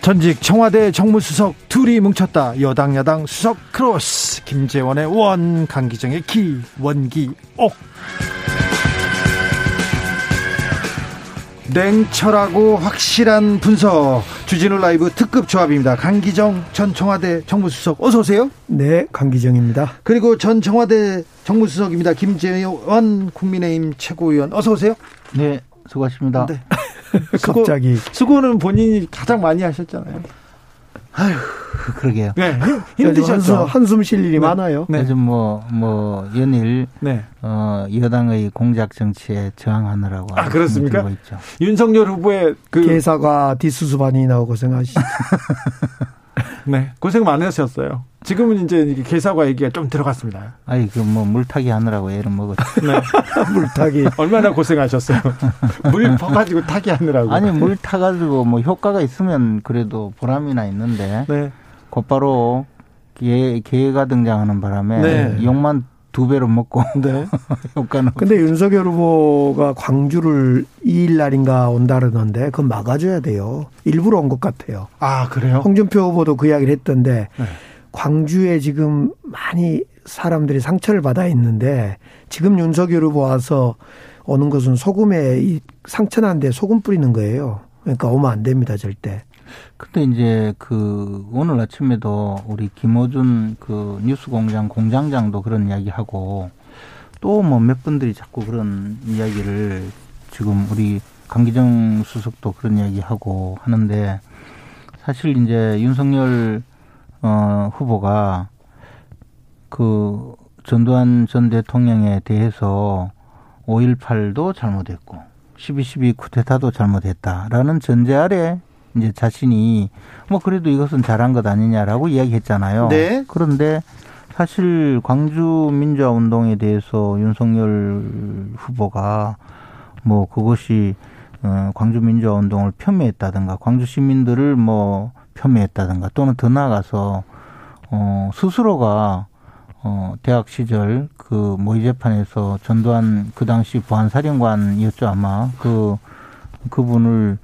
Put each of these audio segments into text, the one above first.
전직 청와대 정무수석 둘이 뭉쳤다. 여당 야당 수석 크로스. 김재원의 원, 강기정의 기, 원기옥. 냉철하고 확실한 분석. 주진우 라이브 특급 조합입니다. 강기정 전 청와대 정무수석 어서 오세요. 네, 강기정입니다. 그리고 전 청와대 정무수석입니다. 김재원 국민의힘 최고위원 어서 오세요. 네, 수고하십니다. 네. 갑자기 수고는 본인이 가장 많이 하셨잖아요. 아휴, 그러게요. 네, 힘드셨죠. 한숨 쉴 일이 많아요. 네. 요즘 연일 여당의 공작 정치에 저항하느라고. 아, 그렇습니까? 있죠. 윤석열 후보의 개사가 뒷수습안이 나오고 고생하시죠. 네, 고생 많으셨어요. 지금은 이제 개사과 얘기가 좀 들어갔습니다. 아니, 물타기 하느라고 애를 먹었죠. 네. 물타기. 얼마나 고생하셨어요. 물 퍼가지고 타기 하느라고. 아니, 물 타가지고 효과가 있으면 그래도 보람이나 있는데. 네. 곧바로 개가 등장하는 바람에. 네. 욕만 두 배로 먹고. 네. 효과는. 근데 윤석열 후보가 광주를 2일 날인가 온다는데 그건 막아줘야 돼요. 일부러 온 것 같아요. 아, 그래요? 홍준표 후보도 그 이야기를 했던데. 네. 광주에 지금 많이 사람들이 상처를 받아 있는데 지금 윤석열 후보 와서 오는 것은 소금에 이 상처 난데 소금 뿌리는 거예요. 그러니까 오면 안 됩니다, 절대. 그때 이제 오늘 아침에도 우리 김호준 뉴스공장 공장장도 그런 이야기하고 또 몇 분들이 자꾸 그런 이야기를 지금 우리 강기정 수석도 그런 이야기하고 하는데 사실 이제 윤석열 후보가 전두환 전 대통령에 대해서 5.18도 잘못했고 12.12 쿠데타도 잘못했다라는 전제 아래 이제 자신이 그래도 이것은 잘한 것 아니냐라고 이야기했잖아요. 네. 그런데 사실 광주 민주화 운동에 대해서 윤석열 후보가 그것이 광주 민주화 운동을 폄훼했다든가 광주 시민들을 폄훼했다든가 또는 더 나아가서 스스로가 대학 시절 모의재판에서 전두환 그 당시 부안사령관이었죠 아마 그분을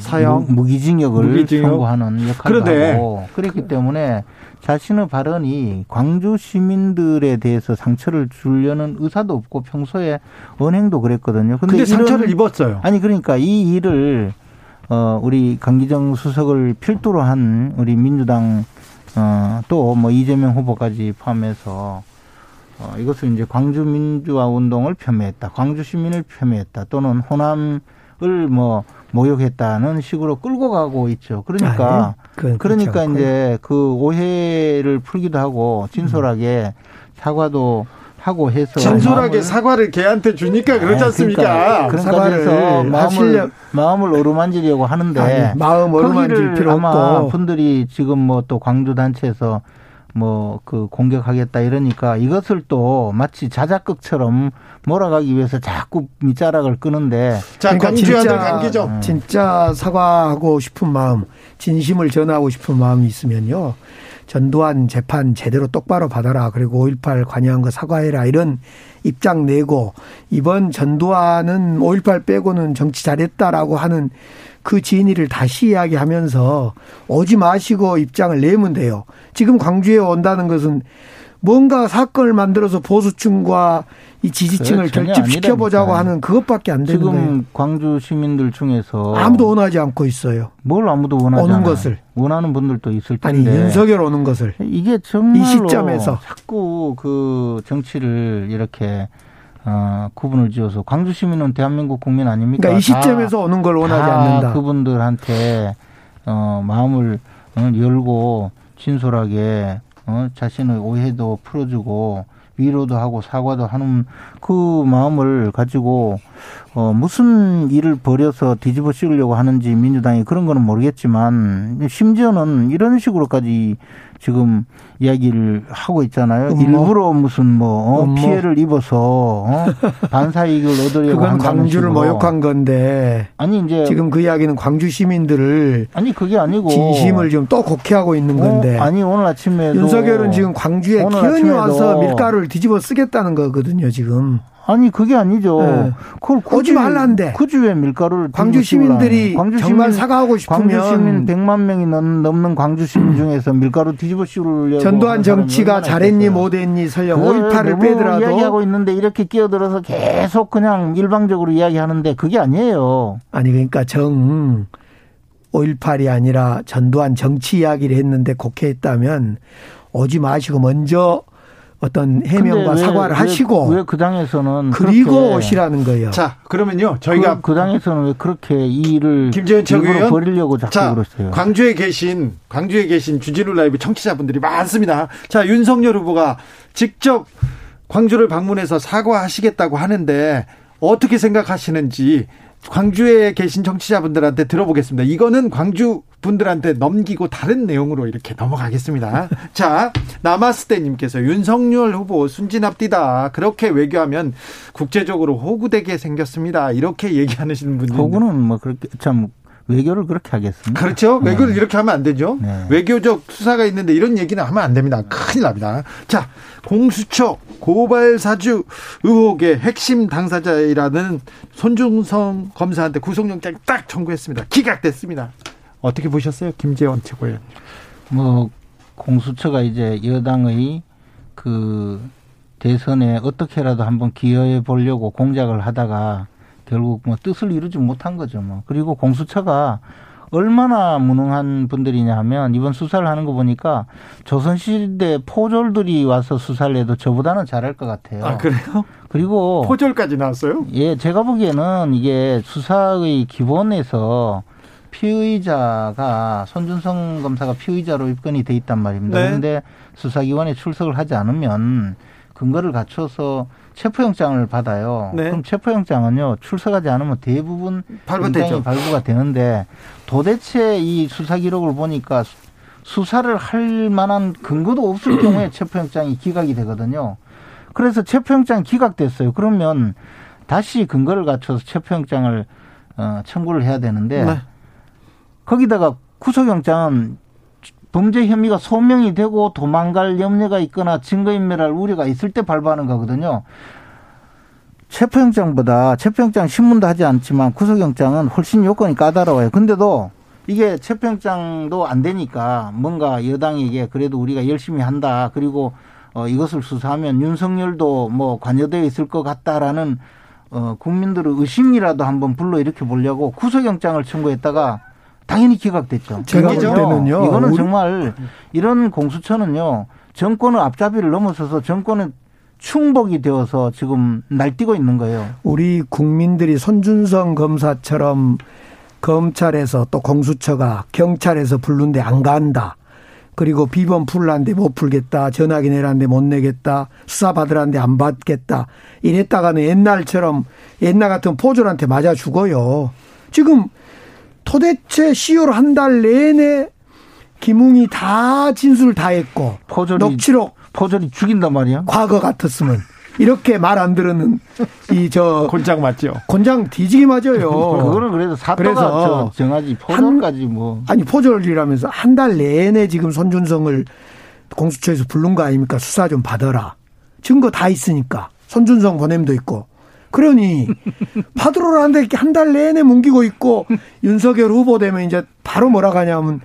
사형 무기징역을 선고하는 역할을 하고 그랬기 때문에 자신의 발언이 광주 시민들에 대해서 상처를 주려는 의사도 없고 평소에 언행도 그랬거든요. 근데 상처를 입었어요. 아니 그러니까 이 일을 우리 강기정 수석을 필두로 한 우리 민주당, 또 이재명 후보까지 포함해서, 이것을 이제 광주 민주화 운동을 폄훼했다. 광주 시민을 폄훼했다. 또는 호남을 모욕했다는 식으로 끌고 가고 있죠. 그러니까, 그러니까 이제 오해를 풀기도 하고, 진솔하게 사과도 하고 해서 진솔하게 사과를 걔한테 주니까 그렇지 않습니까? 그러니까 마음을 어루만지려고 하는데 마음 어루만질 필요 없고 아마 분들이 지금 또 광주 단체에서 공격하겠다 이러니까 이것을 또 마치 자작극처럼 몰아가기 위해서 자꾸 밑자락을 끄는데 자, 광주야 강기정 진짜 사과하고 싶은 마음, 진심을 전하고 싶은 마음이 있으면요. 전두환 재판 제대로 똑바로 받아라. 그리고 5.18 관여한 거 사과해라. 이런 입장 내고 이번 전두환은 5.18 빼고는 정치 잘했다라고 하는 그 진위를 다시 이야기하면서 오지 마시고 입장을 내면 돼요. 지금 광주에 온다는 것은 뭔가 사건을 만들어서 보수층과 이 지지층을 결집시켜보자고 하는 그것밖에 안 되는데 지금 광주 시민들 중에서 아무도 원하지 않고 있어요. 뭘 아무도 원하지 않아요. 오는 것을. 원하는 분들도 있을 텐데. 아니 윤석열 오는 것을. 이게 정말로 이 시점에서 자꾸 정치를 이렇게 구분을 지어서 광주 시민은 대한민국 국민 아닙니까? 그러니까 이 시점에서 오는 걸 원하지 않는다. 그분들한테 마음을 열고 진솔하게 자신의 오해도 풀어주고 위로도 하고 사과도 하는 그 마음을 가지고 무슨 일을 벌여서 뒤집어 씌우려고 하는지 민주당이 그런 거는 모르겠지만 심지어는 이런 식으로까지 지금 이야기를 하고 있잖아요. 일부러 무슨 피해를 입어서 반사 이익을 얻으려고 한다는 그건 광주를 식으로. 모욕한 건데. 아니 이제 지금 그 이야기는 광주 시민들을 아니 그게 아니고 진심을 지금 또 곡해하고 있는 건데. 아니 오늘 아침에도 윤석열은 지금 광주에 기어이 와서 밀가루를 뒤집어 쓰겠다는 거거든요 지금. 아니 그게 아니죠. 네. 그걸 굳이 오지 말란데. 굳이 왜 밀가루를 광주 시민들이 광주 정말 사과하고 싶으면 광주 시민 100만 명이 넘는 광주 시민 중에서 밀가루 뒤집어 씌우려고 전두환 정치가 잘했니 못했니 설령 5.18을 빼더라도 이야기하고 있는데 이렇게 끼어들어서 계속 그냥 일방적으로 이야기하는데 그게 아니에요. 아니 그러니까 5.18이 아니라 전두환 정치 이야기를 했는데 곡해했다면 오지 마시고 먼저 어떤 해명과 사과를 하시고 왜 그 당에서는 그리고 오시라는 거예요. 자 그러면요 저희가 그 당에서는 왜 그렇게 이 일을 김재원 최고위원 버리려고 자꾸 자, 그러세요. 광주에 계신 주진우 라이브 청취자분들이 많습니다. 자 윤석열 후보가 직접 광주를 방문해서 사과하시겠다고 하는데 어떻게 생각하시는지 광주에 계신 청취자분들한테 들어보겠습니다. 이거는 광주 분들한테 넘기고 다른 내용으로 이렇게 넘어가겠습니다. 자, 나마스테님께서 윤석열 후보 순진합디다. 그렇게 외교하면 국제적으로 호구되게 생겼습니다. 이렇게 얘기하시는 분들. 호구는 그렇게 참 외교를 그렇게 하겠습니다. 그렇죠. 외교를 이렇게 하면 안 되죠. 네. 외교적 수사가 있는데 이런 얘기는 하면 안 됩니다. 큰일 납니다. 자, 공수처 고발 사주 의혹의 핵심 당사자라는 손준성 검사한테 구속영장 딱 청구했습니다. 기각됐습니다. 어떻게 보셨어요? 김재원 최고위원. 공수처가 이제 여당의 그 대선에 어떻게라도 한번 기여해 보려고 공작을 하다가 결국 뜻을 이루지 못한 거죠. 그리고 공수처가 얼마나 무능한 분들이냐 하면 이번 수사를 하는 거 보니까 조선시대 포졸들이 와서 수사를 해도 저보다는 잘할 것 같아요. 아, 그래요? 그리고. 포졸까지 나왔어요? 예, 제가 보기에는 이게 수사의 기본에서 피의자가 손준성 검사가 피의자로 입건이 돼 있단 말입니다. 네. 그런데 수사기관에 출석을 하지 않으면 근거를 갖춰서 체포영장을 받아요. 네. 그럼 체포영장은요 출석하지 않으면 대부분 영장이 발부가 되는데 도대체 이 수사기록을 보니까 수사를 할 만한 근거도 없을 경우에 체포영장이 기각이 되거든요. 그래서 체포영장이 기각됐어요. 그러면 다시 근거를 갖춰서 체포영장을 청구를 해야 되는데 네. 거기다가 구속영장은 범죄 혐의가 소명이 되고 도망갈 염려가 있거나 증거인멸할 우려가 있을 때 발부하는 거거든요. 체포영장 신문도 하지 않지만 구속영장은 훨씬 요건이 까다로워요. 근데도 이게 체포영장도 안 되니까 뭔가 여당에게 그래도 우리가 열심히 한다. 그리고 이것을 수사하면 윤석열도 관여되어 있을 것 같다라는 국민들의 의심이라도 한번 불러일으켜 보려고 구속영장을 청구했다가 당연히 기각됐죠. 기각될 때는요. 이거는 정말 이런 공수처는요. 정권의 앞잡이를 넘어서서 정권의 충복이 되어서 지금 날뛰고 있는 거예요. 우리 국민들이 손준성 검사처럼 검찰에서 또 공수처가 경찰에서 부른데 안 간다. 그리고 비번 풀라는데 못 풀겠다. 전화기 내라는데 못 내겠다. 수사 받으라는데 안 받겠다. 이랬다가는 옛날 같은 포졸한테 맞아 죽어요. 지금 도대체 CEO로 한 달 내내 김웅이 다 진술을 다 했고 녹취록 포졸이 죽인단 말이야. 과거 같았으면 이렇게 말 안 들은 곤장 맞죠. 곤장 뒤지기 맞아요. 그거는 그래서 사또가 정하지 포졸까지 아니 포졸이라면서 한 달 내내 지금 손준성을 공수처에서 부른 거 아닙니까? 수사 좀 받아라. 증거 다 있으니까 손준성 보냄도 있고. 그러니 파드로를 한 달 내내 뭉기고 있고 윤석열 후보 되면 이제 바로 뭐라 가냐면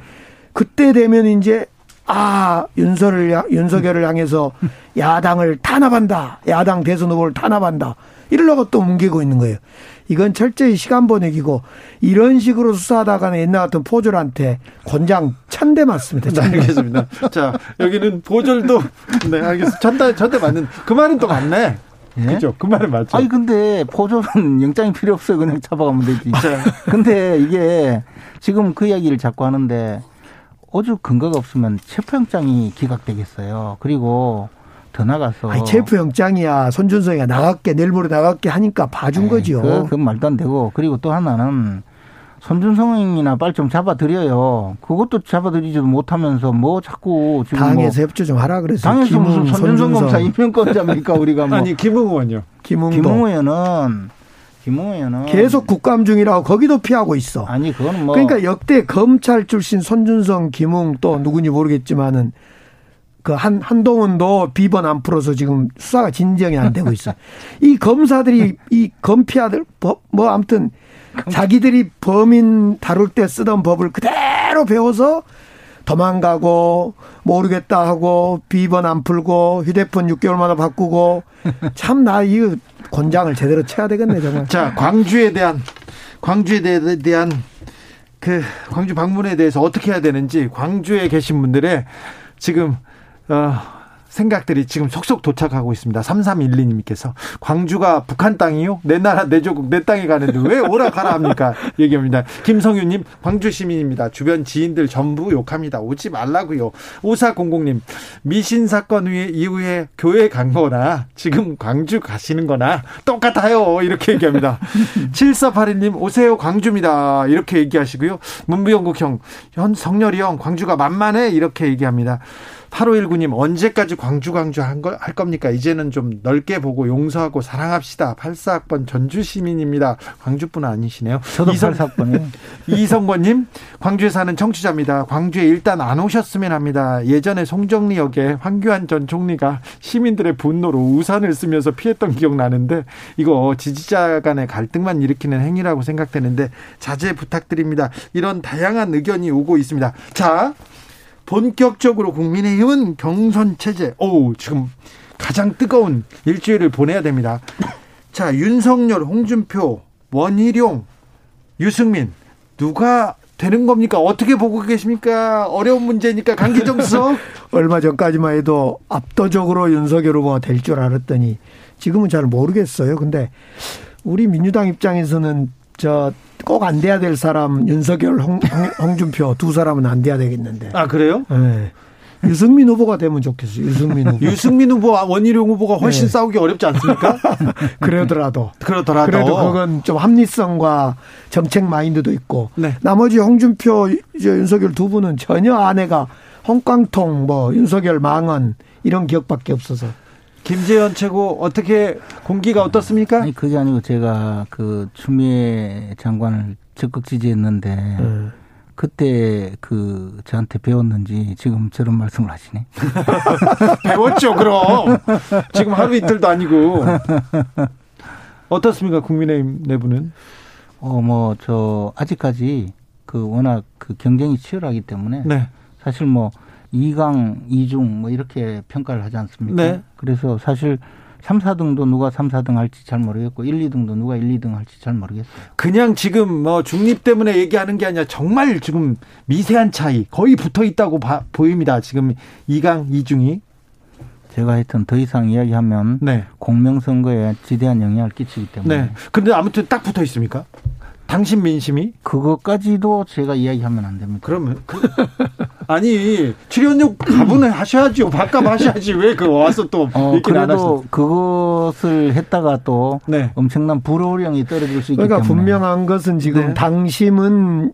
그때 되면 이제 윤석열을 향해서 야당을 탄압한다. 야당 대선 후보를 탄압한다. 이러려고 또 뭉기고 있는 거예요. 이건 철저히 시간 보내기고 이런 식으로 수사하다가는 옛날 같은 포졸한테 권장 천대 맞습니다. 네, 알겠습니다. 자 여기는 포졸도 네 알겠습니다. 천대 맞는 그 말은 또 맞네. 예? 그죠. 그 말은 맞죠. 아니, 근데 포졸은 영장이 필요 없어요. 그냥 잡아가면 되지. 근데 이게 지금 그 이야기를 자꾸 하는데 오죽 근거가 없으면 체포영장이 기각되겠어요. 그리고 더 나가서. 아니, 체포영장이야. 손준성이가 나갈게, 내일모레 나갈게 하니까 봐준 거죠. 그건 말도 안 되고. 그리고 또 하나는 손준성이나 빨리 좀 잡아드려요. 그것도 잡아드리지도 못하면서 뭐 자꾸 지금 당에서 협조 좀 하라 그랬어요. 당에서 무슨 손준성 검사 임명검사입니까 우리가 뭐. 아니 김웅 의원요. 김웅 의원은 계속 국감 중이라고 거기도 피하고 있어. 아니 그건 뭐. 그러니까 역대 검찰 출신 손준성, 김웅 또 누군지 모르겠지만은 그 한동훈도 비번 안 풀어서 지금 수사가 진정이 안 되고 있어. 이 검사들이 이 검피아들 뭐 아무튼. 자기들이 범인 다룰 때 쓰던 법을 그대로 배워서 도망가고 모르겠다 하고 비번 안 풀고 휴대폰 6개월마다 바꾸고 참 나 이 곤장을 제대로 쳐야 되겠네 정말. 자, 광주에 대한 그 광주 방문에 대해서 어떻게 해야 되는지 광주에 계신 분들의 지금 생각들이 지금 속속 도착하고 있습니다. 3312님께서 광주가 북한 땅이요? 내 나라 내 조국 내 땅에 가는데 왜 오라 가라 합니까? 얘기합니다. 김성윤님 광주 시민입니다. 주변 지인들 전부 욕합니다. 오지 말라고요. 5400님 미신 사건 이후에 교회 간 거나 지금 광주 가시는 거나 똑같아요. 이렇게 얘기합니다. 7482님 오세요 광주입니다. 이렇게 얘기하시고요. 문부영국 형 성렬이 형 광주가 만만해 이렇게 얘기합니다. 8519님 언제까지 광주 할 겁니까? 이제는 좀 넓게 보고 용서하고 사랑합시다. 84학번 전주 시민입니다. 광주뿐 아니시네요. 저도 84학번이에요. 이성권님 광주에 사는 청취자입니다. 광주에 일단 안 오셨으면 합니다. 예전에 송정리역에 황교안 전 총리가 시민들의 분노로 우산을 쓰면서 피했던 기억 나는데 이거 지지자 간의 갈등만 일으키는 행위라고 생각되는데 자제 부탁드립니다. 이런 다양한 의견이 오고 있습니다. 자, 본격적으로 국민의힘은 경선 체제. 지금 가장 뜨거운 일주일을 보내야 됩니다. 자, 윤석열, 홍준표, 원희룡, 유승민 누가 되는 겁니까? 어떻게 보고 계십니까? 어려운 문제니까 강기정 수석. 얼마 전까지만 해도 압도적으로 윤석열 후보가 될 줄 알았더니 지금은 잘 모르겠어요. 근데 우리 민주당 입장에서는 꼭 안 돼야 될 사람 윤석열, 홍준표 두 사람은 안 돼야 되겠는데. 아 그래요? 네. 유승민 후보가 되면 좋겠어요. 유승민 후보와 원희룡 후보가 훨씬 네. 싸우기 어렵지 않습니까? 그래도 그건 좀 합리성과 정책 마인드도 있고. 네. 나머지 홍준표, 윤석열 두 분은 전혀 아내가 홍깡통, 윤석열 망언 이런 기억밖에 없어서. 김재원 최고 어떻게 공기가 어떻습니까? 아니 그게 아니고 제가 그 추미애 장관을 적극 지지했는데 그때 그 저한테 배웠는지 지금 저런 말씀을 하시네. 배웠죠 그럼. 지금 하루 이틀도 아니고. 어떻습니까 국민의힘 내부는? 아직까지 그 워낙 그 경쟁이 치열하기 때문에 네. 사실 2강, 2중 이렇게 평가를 하지 않습니까? 네. 그래서 사실 3, 4등도 누가 3, 4등 할지 잘 모르겠고 1, 2등도 누가 1, 2등 할지 잘 모르겠어요. 그냥 지금 중립 때문에 얘기하는 게 아니라 정말 지금 미세한 차이 거의 붙어 있다고 보입니다. 지금 2강, 2중이. 제가 하여튼 더 이상 이야기하면 네. 공명선거에 지대한 영향을 끼치기 때문에. 그런데 네. 아무튼 딱 붙어 있습니까? 당신 민심이? 그것까지도 제가 이야기하면 안 됩니다. 그러면 아니 출연료 가분을 하셔야죠. 밥값 하셔야지 왜 그 와서 또 얘기를 안 하시는지. 그래도 그것을 했다가 또 네. 엄청난 불호령이 떨어질 수 있기 때문에. 그러니까 분명한 것은 지금 네. 당심은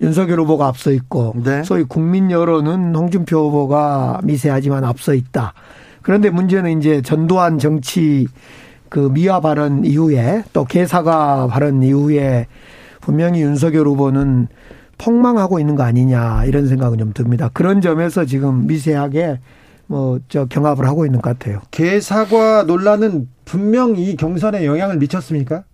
윤석열 후보가 앞서 있고 네. 소위 국민 여론은 홍준표 후보가 미세하지만 앞서 있다. 그런데 문제는 이제 전두환 정치 그 미화 발언 이후에 또 개사과 발언 이후에 분명히 윤석열 후보는 폭망하고 있는 거 아니냐 이런 생각은 좀 듭니다. 그런 점에서 지금 미세하게 경합을 하고 있는 것 같아요. 개사과 논란은 분명 이 경선에 영향을 미쳤습니까?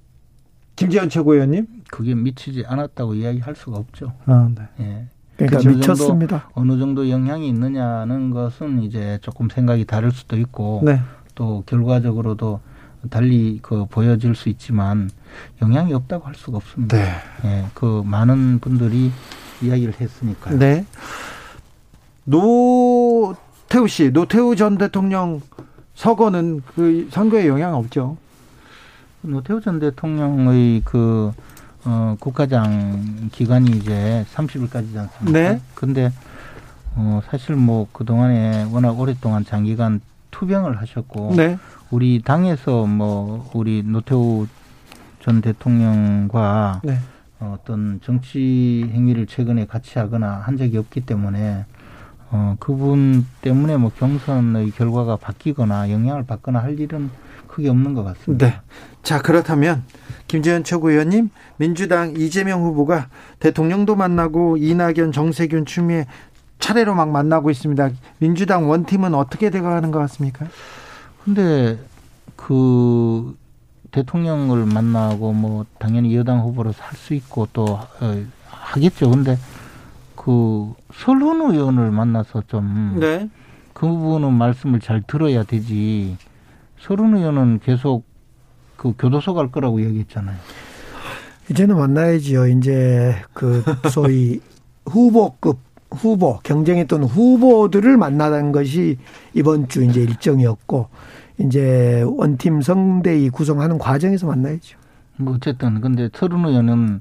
김재현 최고위원님? 그게 미치지 않았다고 이야기할 수가 없죠. 아, 네. 예. 그러니까 미쳤습니다. 어느 정도 영향이 있느냐는 것은 이제 조금 생각이 다를 수도 있고 네. 또 결과적으로도 달리 보여질 수 있지만 영향이 없다고 할 수가 없습니다. 네. 예, 많은 분들이 이야기를 했으니까요. 네. 노태우 전 대통령 서거는 선거에 영향 없죠. 노태우 전 대통령의 국가장 기간이 이제 30일까지지 않습니까? 네. 근데 사실 그동안에 워낙 오랫동안 장기간 투병을 하셨고 네. 우리 당에서 뭐 우리 노태우 전 대통령과 네. 어떤 정치 행위를 최근에 같이 하거나 한 적이 없기 때문에 그분 때문에 뭐 경선의 결과가 바뀌거나 영향을 받거나 할 일은 크게 없는 것 같습니다. 네. 자, 그렇다면 김재원 최고위원님, 민주당 이재명 후보가 대통령도 만나고 이낙연, 정세균, 추미애 차례로 막 만나고 있습니다. 민주당 원팀은 어떻게 돼가는 것 같습니까? 근데 그 대통령을 만나고 뭐 당연히 여당 후보로서 할 수 있고 또 하겠죠. 근데 그 설훈 의원을 만나서 좀 네. 그 부분은 말씀을 잘 들어야 되지. 설훈 의원은 계속 그 교도소 갈 거라고 얘기했잖아요. 이제는 만나야지요. 이제 그 소위 후보급 후보 경쟁했던 후보들을 만나는 것이 이번 주 이제 일정이었고 이제 원팀 성대이 구성하는 과정에서 만나야죠. 뭐 어쨌든 근데 설훈 의원은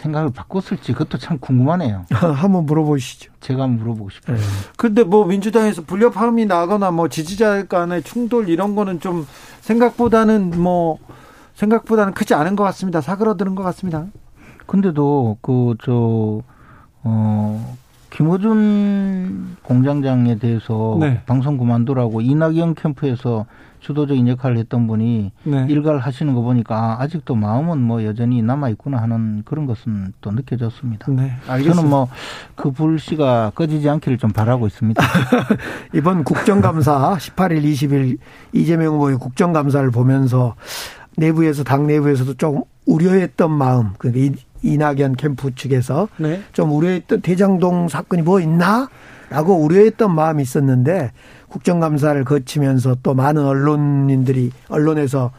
생각을 바꿨을지 그것도 참 궁금하네요. 한번 물어보시죠. 제가 한번 물어보고 싶어요. 그런데 뭐 민주당에서 불협화음이 나거나 뭐 지지자 간의 충돌 이런 거는 좀 생각보다는 크지 않은 것 같습니다. 사그러드는 것 같습니다. 근데도 김어준 공장장에 대해서 네. 방송 그만두라고 이낙연 캠프에서 주도적인 역할을 했던 분이 네. 일가를 하시는 거 보니까 아직도 마음은 뭐 여전히 남아있구나 하는 그런 것은 또 느껴졌습니다. 네, 알겠습니다. 저는 뭐 그 불씨가 꺼지지 않기를 좀 바라고 있습니다. 이번 국정감사 18일, 20일 이재명 후보의 국정감사를 보면서 당 내부에서도 좀 우려했던 마음, 그러니까 이낙연 캠프 측에서 네. 좀 우려했던 대장동 사건이 뭐 있나? 라고 우려했던 마음이 있었는데 국정감사를 거치면서 또 많은 언론인들이 언론에서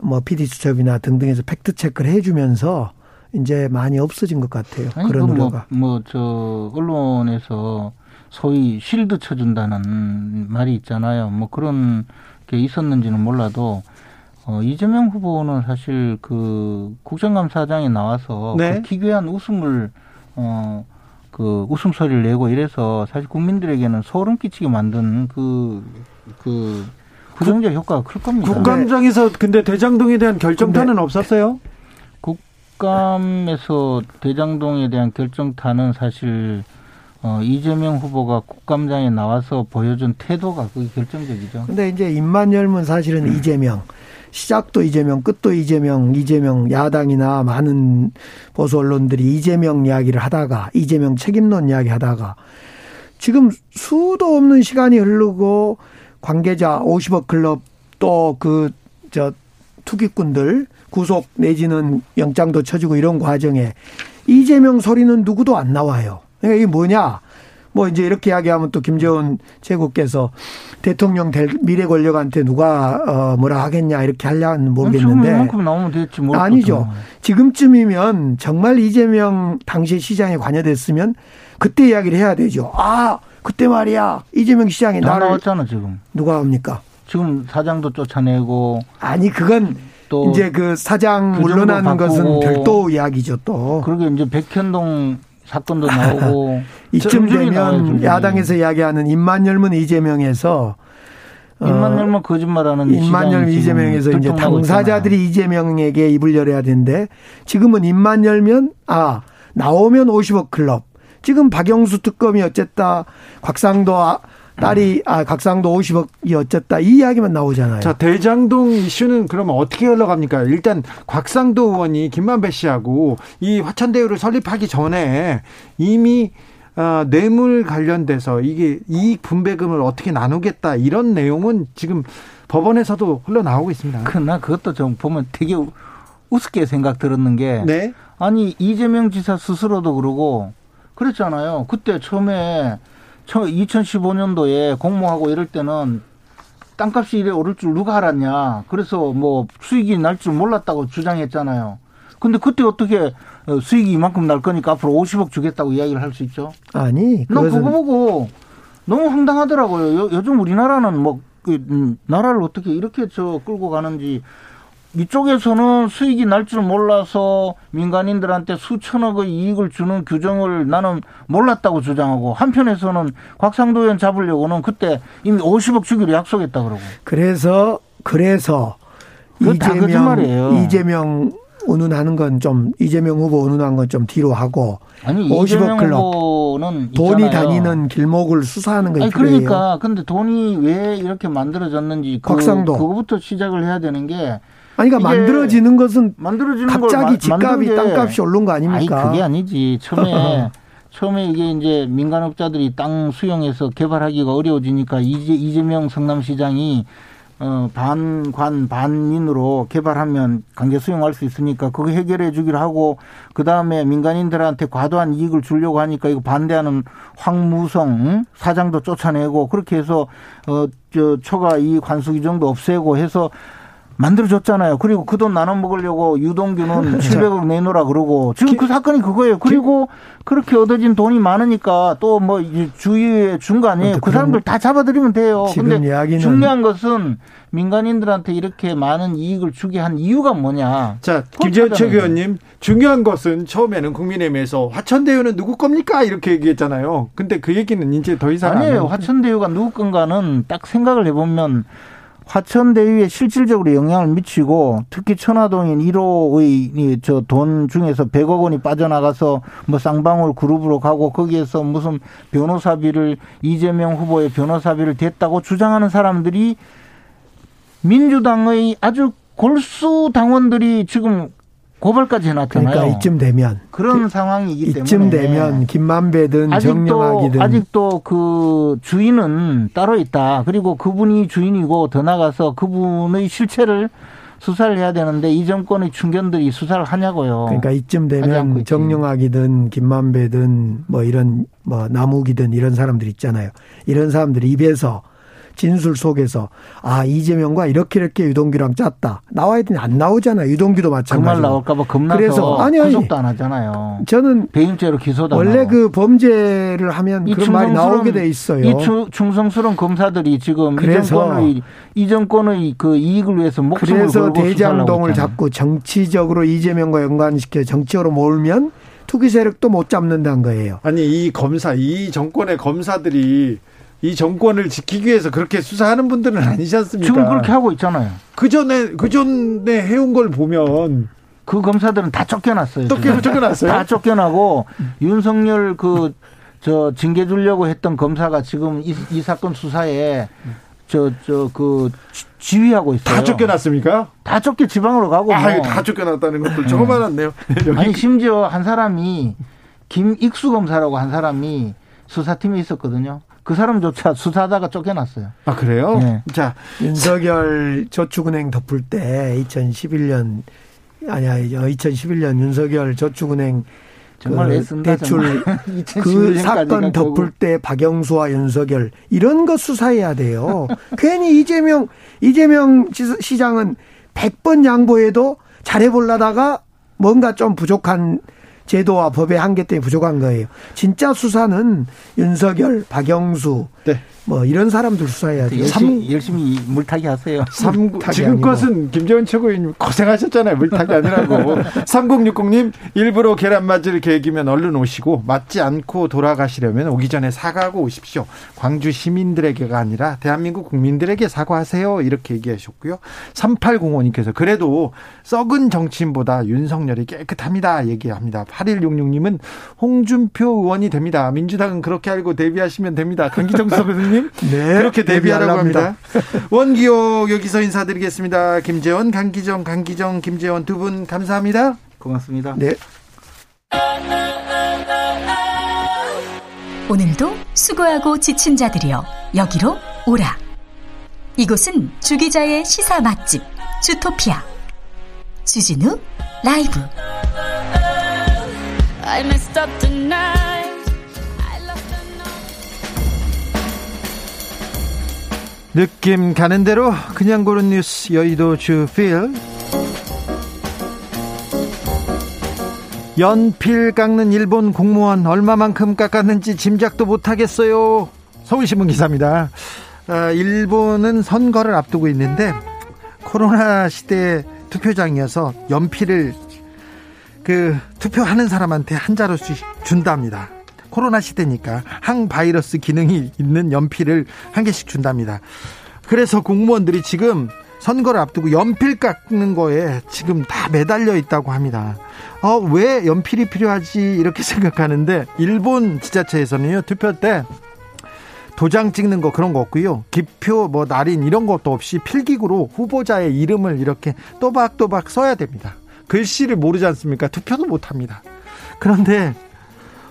뭐 PD수첩이나 등등에서 팩트체크를 해주면서 이제 많이 없어진 것 같아요. 아니, 그런 우려가. 언론에서 소위 쉴드 쳐준다는 말이 있잖아요. 뭐 그런 게 있었는지는 몰라도 이재명 후보는 사실 그 국정감사장에 나와서 네. 그 기괴한 웃음을 그 웃음소리를 내고 이래서 사실 국민들에게는 소름 끼치게 만든 그 부정적 효과가 클 겁니다. 국감장에서 근데 대장동에 대한 결정타는 없었어요? 국감에서 대장동에 대한 결정타는 사실 이재명 후보가 국감장에 나와서 보여준 태도가 그게 결정적이죠. 근데 이제 입만 열면 사실은 이재명. 시작도 이재명, 끝도 이재명, 야당이나 많은 보수 언론들이 이재명 이야기를 하다가, 이재명 책임론 이야기 하다가, 지금 수도 없는 시간이 흐르고, 관계자 50억 클럽 또 투기꾼들 구속 내지는 영장도 쳐지고 이런 과정에 이재명 소리는 누구도 안 나와요. 그러니까 이게 뭐냐. 이제 이렇게 이야기하면 또 김재원 최고께서 대통령 될 미래 권력한테 누가 뭐라 하겠냐 이렇게 하려면 모르겠는데. 지금만큼 나오면 되겠지. 아니죠. 지금쯤이면 정말 이재명 당시 시장에 관여됐으면 그때 이야기를 해야 되죠. 아, 그때 말이야. 이재명 시장이 나를. 나왔잖아, 지금. 누가 합니까? 지금 사장도 쫓아내고. 아니, 그건. 또 이제 그 사장 물러나는 것은 별도 이야기죠, 또. 그러게 이제 백현동. 사건도 나오고. 이쯤 되면 나와요, 야당에서 이야기하는 입만 열면 이재명에서. 입만 열면 거짓말하는. 입만 열면 이재명에서 이제 당사자들이 있잖아요. 이재명에게 입을 열어야 되는데 지금은 입만 열면 나오면 50억 클럽. 지금 박영수 특검이 어쨌다. 곽상도 딸이 곽상도 50억이 어쨌다. 이 이야기만 나오잖아요. 자, 대장동 이슈는 그러면 어떻게 흘러갑니까? 일단 곽상도 의원이 김만배 씨하고 이 화천대유를 설립하기 전에 이미 뇌물 관련돼서 이게 이익 분배금을 어떻게 나누겠다 이런 내용은 지금 법원에서도 흘러나오고 있습니다. 그러나 그것도 좀 보면 되게 우습게 생각 들었는 게 네? 아니 이재명 지사 스스로도 그러고 그랬잖아요. 그때 처음에 2015년도에 공모하고 이럴 때는 땅값이 이래 오를 줄 누가 알았냐. 그래서 뭐 수익이 날 줄 몰랐다고 주장했잖아요. 근데 그때 어떻게 수익이 이만큼 날 거니까 앞으로 50억 주겠다고 이야기를 할 수 있죠? 아니. 난 그거 보고 너무 황당하더라고요. 요즘 우리나라는 나라를 어떻게 이렇게 끌고 가는지 이쪽에서는 수익이 날 줄 몰라서 민간인들한테 수천억의 이익을 주는 규정을 나는 몰랐다고 주장하고, 한편에서는 곽상도 의원 잡으려고는 그때 이미 50억 주기로 약속했다 그러고. 그래서 이재명 운운하는 건 좀, 이재명 후보 운운한 건 좀 뒤로 하고. 아니, 50억 클럽. 돈이 다니는 길목을 수사하는 게 필요해요. 그러니까 근데 돈이 왜 이렇게 만들어졌는지 그거부터 시작을 해야 되는 게. 아니, 그러니까 만들어지는 것은 갑자기 집값이 땅값이 오른 거 아닙니까? 아니, 그게 아니지. 처음에 이게 이제 민간업자들이 땅 수용해서 개발하기가 어려워지니까 이재명 성남시장이 반관 반민으로 개발하면 강제 수용할 수 있으니까 그거 해결해 주기로 하고, 그다음에 민간인들한테 과도한 이익을 주려고 하니까 이거 반대하는 황무성 사장도 쫓아내고, 그렇게 해서 초과 이익 관수 규정도 없애고 해서 만들어줬잖아요. 그리고 그 돈 나눠 먹으려고 유동규는 700억 내놓으라 그러고, 지금 그 사건이 그거예요. 그리고 그렇게 얻어진 돈이 많으니까 또 뭐 주위에 준 거 아니에요. 그 사람들 다 잡아들이면 돼요. 근데 중요한 것은 민간인들한테 이렇게 많은 이익을 주게 한 이유가 뭐냐. 자, 김재원 최고위원님, 중요한 것은 처음에는 국민의힘에서 화천대유는 누구 겁니까? 이렇게 얘기했잖아요. 근데 그 얘기는 이제 더 이상 아니에요. 화천대유가 누구 건가는 딱 생각을 해보면 화천대유에 실질적으로 영향을 미치고, 특히 천화동인 1호의 저 돈 중에서 100억 원이 빠져나가서 뭐 쌍방울 그룹으로 가고, 거기에서 무슨 변호사비를 이재명 후보의 변호사비를 댔다고 주장하는 사람들이 민주당의 아주 골수 당원들이 지금 고발까지 해놨잖아요. 그러니까 이쯤 되면 그런 상황이기 때문에, 이쯤 되면 김만배든 정영학이든 아직도 그 주인은 따로 있다. 그리고 그분이 주인이고, 더 나가서 그분의 실체를 수사를 해야 되는데 이 정권의 충견들이 수사를 하냐고요. 그러니까 이쯤 되면 정영학이든 김만배든 뭐 이런 뭐 남욱이든 이런 사람들 있잖아요. 이런 사람들이 입에서 진술 속에서 아, 이재명과 이렇게 유동규랑 짰다 나와야 되는데 안 나오잖아. 유동규도 마찬가지로. 그 말 나올까 봐 겁나서 그래서 구속도 안 하잖아요. 저는 배임죄로 기소도 안 하고. 원래 그 범죄를 하면 그런 말이 나오게 돼 있어요. 이 충성스러운 검사들이 지금 이 정권의 그 이익을 위해서 목숨을 걸고 수사하고 있잖아요. 그래서 대장동을 잡고 정치적으로 이재명과 연관시켜 정치적으로 몰면 투기 세력도 못 잡는다는 거예요. 아니, 이 정권의 검사들이 이 정권을 지키기 위해서 그렇게 수사하는 분들은 아니지 않습니까? 지금 그렇게 하고 있잖아요. 그 전에 해온 걸 보면 그 검사들은 다 쫓겨났어요. 쫓겨났어요? 다 쫓겨나고 윤석열 징계 주려고 했던 검사가 지금 이 사건 수사에 지휘하고 있어요. 다 쫓겨났습니까? 다 지방으로 가고. 다 쫓겨났다는 것들 조금 알았네요. 아니, 심지어 한 사람이 김익수 검사라고 한 사람이 수사팀에 있었거든요. 그 사람조차 수사하다가 쫓겨났어요. 아, 그래요? 네. 자, 윤석열 저축은행 덮을 때 2011년 윤석열 저축은행 정말 애쓴다, 대출 정말. 그 사건 덮을 때 박영수와 윤석열 이런 거 수사해야 돼요. 괜히 이재명 시장은 100번 양보해도 잘해보려다가 뭔가 좀 부족한 제도와 법의 한계 때문에 부족한 거예요. 진짜 수사는 윤석열, 박영수, 네, 뭐 이런 사람들 수사해야 돼요. 열심히 물타기 하세요. 지금 것은 김재원 최고위원님 고생하셨잖아요. 물타기 아니라고. 3060님, 일부러 계란 맞을 계획이면 얼른 오시고, 맞지 않고 돌아가시려면 오기 전에 사과하고 오십시오. 광주 시민들에게가 아니라 대한민국 국민들에게 사과하세요. 이렇게 얘기하셨고요. 3805님께서 그래도 썩은 정치인보다 윤석열이 깨끗합니다. 얘기합니다. 8166님은 홍준표 의원이 됩니다. 민주당은 그렇게 알고 대비하시면 됩니다. 강기정 선생님, 네, 그렇게 대비하라고 합니다. 원기옥 여기서 인사드리겠습니다. 김재원, 강기정, 김재원 두 분 감사합니다. 고맙습니다. 네. 오늘도 수고하고 지친 자들이여 여기로 오라. 이곳은 주 기자의 시사 맛집 주토피아 주진우 라이브. I messed up tonight. I love tonight. 느낌 가는 대로 그냥 고른 뉴스 여의도 주필. 연필 깎는 일본 공무원 얼마만큼 깎았는지 짐작도 못하겠어요. 서울신문 기사입니다. 일본은 선거를 앞두고 있는데 코로나 시대에 투표장에서 연필을 투표하는 사람한테 한 자루씩 준답니다. 코로나 시대니까 항바이러스 기능이 있는 연필을 한 개씩 준답니다. 그래서 공무원들이 지금 선거를 앞두고 연필 깎는 거에 지금 다 매달려 있다고 합니다. 왜 연필이 필요하지 이렇게 생각하는데, 일본 지자체에서는요 투표 때 도장 찍는 거 그런 거 없고요, 기표 날인 이런 것도 없이 필기구로 후보자의 이름을 이렇게 또박또박 써야 됩니다. 글씨를 모르지 않습니까? 투표도 못합니다. 그런데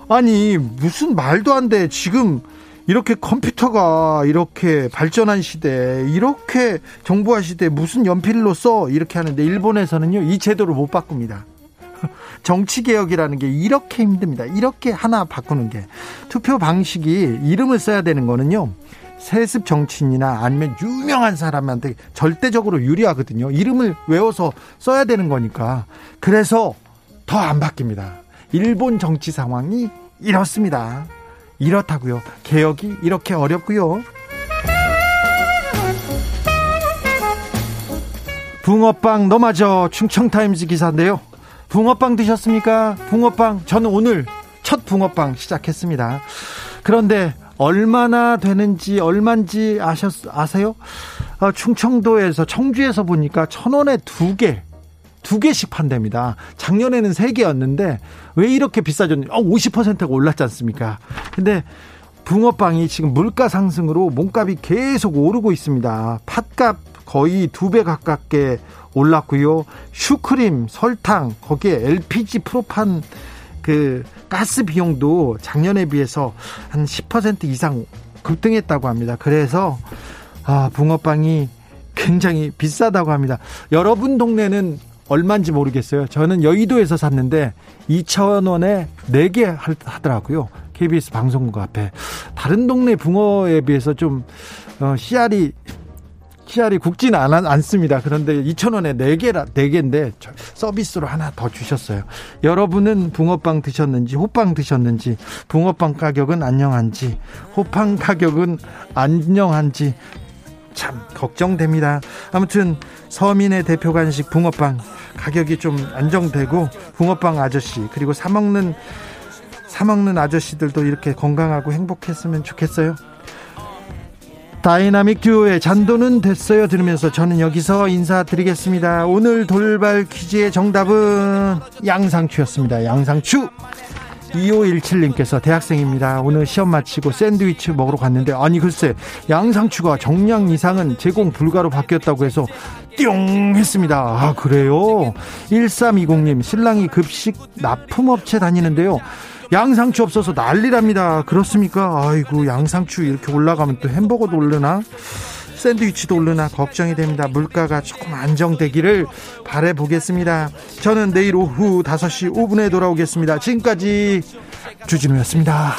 아니 무슨 말도 안 돼, 지금 이렇게 컴퓨터가 이렇게 발전한 시대에, 이렇게 정보화 시대에 무슨 연필로 써 이렇게 하는데, 일본에서는요 이 제도를 못 바꿉니다. 정치개혁이라는 게 이렇게 힘듭니다. 이렇게 하나 바꾸는 게. 투표 방식이 이름을 써야 되는 거는요 세습 정치인이나 아니면 유명한 사람한테 절대적으로 유리하거든요. 이름을 외워서 써야 되는 거니까. 그래서 더 안 바뀝니다. 일본 정치 상황이 이렇습니다. 이렇다고요. 개혁이 이렇게 어렵고요. 붕어빵 너마저 충청타임즈 기사인데요. 붕어빵 드셨습니까? 붕어빵, 저는 오늘 첫 붕어빵 시작했습니다. 그런데 얼마나 되는지 얼만지 아세요? 충청도에서, 청주에서 보니까 1,000원에 2개, 2개씩 판답니다. 작년에는 3개였는데 왜 이렇게 비싸졌는지 50%가 올랐지 않습니까? 근데 붕어빵이 지금 물가 상승으로 몸값이 계속 오르고 있습니다. 팥값 거의 2배 가깝게 올랐고요. 슈크림, 설탕, 거기에 LPG 프로판 가스 비용도 작년에 비해서 한 10% 이상 급등했다고 합니다. 그래서 붕어빵이 굉장히 비싸다고 합니다. 여러분 동네는 얼마인지 모르겠어요. 저는 여의도에서 샀는데 2,000원에 4개 하더라고요. KBS 방송국 앞에. 다른 동네 붕어에 비해서 좀 씨알이 굵지는 않습니다. 그런데 2,000원에 4개인데 서비스로 하나 더 주셨어요. 여러분은 붕어빵 드셨는지, 호빵 드셨는지, 붕어빵 가격은 안녕한지, 호빵 가격은 안녕한지 참 걱정됩니다. 아무튼 서민의 대표 간식 붕어빵 가격이 좀 안정되고, 붕어빵 아저씨 그리고 사 먹는 아저씨들도 이렇게 건강하고 행복했으면 좋겠어요. 다이나믹 듀오의 잔도는 됐어요 들으면서 저는 여기서 인사드리겠습니다. 오늘 돌발 퀴즈의 정답은 양상추였습니다. 양상추. 2517님께서 대학생입니다. 오늘 시험 마치고 샌드위치 먹으러 갔는데 글쎄 양상추가 정량 이상은 제공 불가로 바뀌었다고 해서 띵 했습니다. 그래요? 1320님 신랑이 급식 납품업체 다니는데요 양상추 없어서 난리랍니다. 그렇습니까? 아이고, 양상추 이렇게 올라가면 또 햄버거도 오르나 샌드위치도 오르나 걱정이 됩니다. 물가가 조금 안정되기를 바라보겠습니다. 저는 내일 오후 5시 5분에 돌아오겠습니다. 지금까지 주진우였습니다.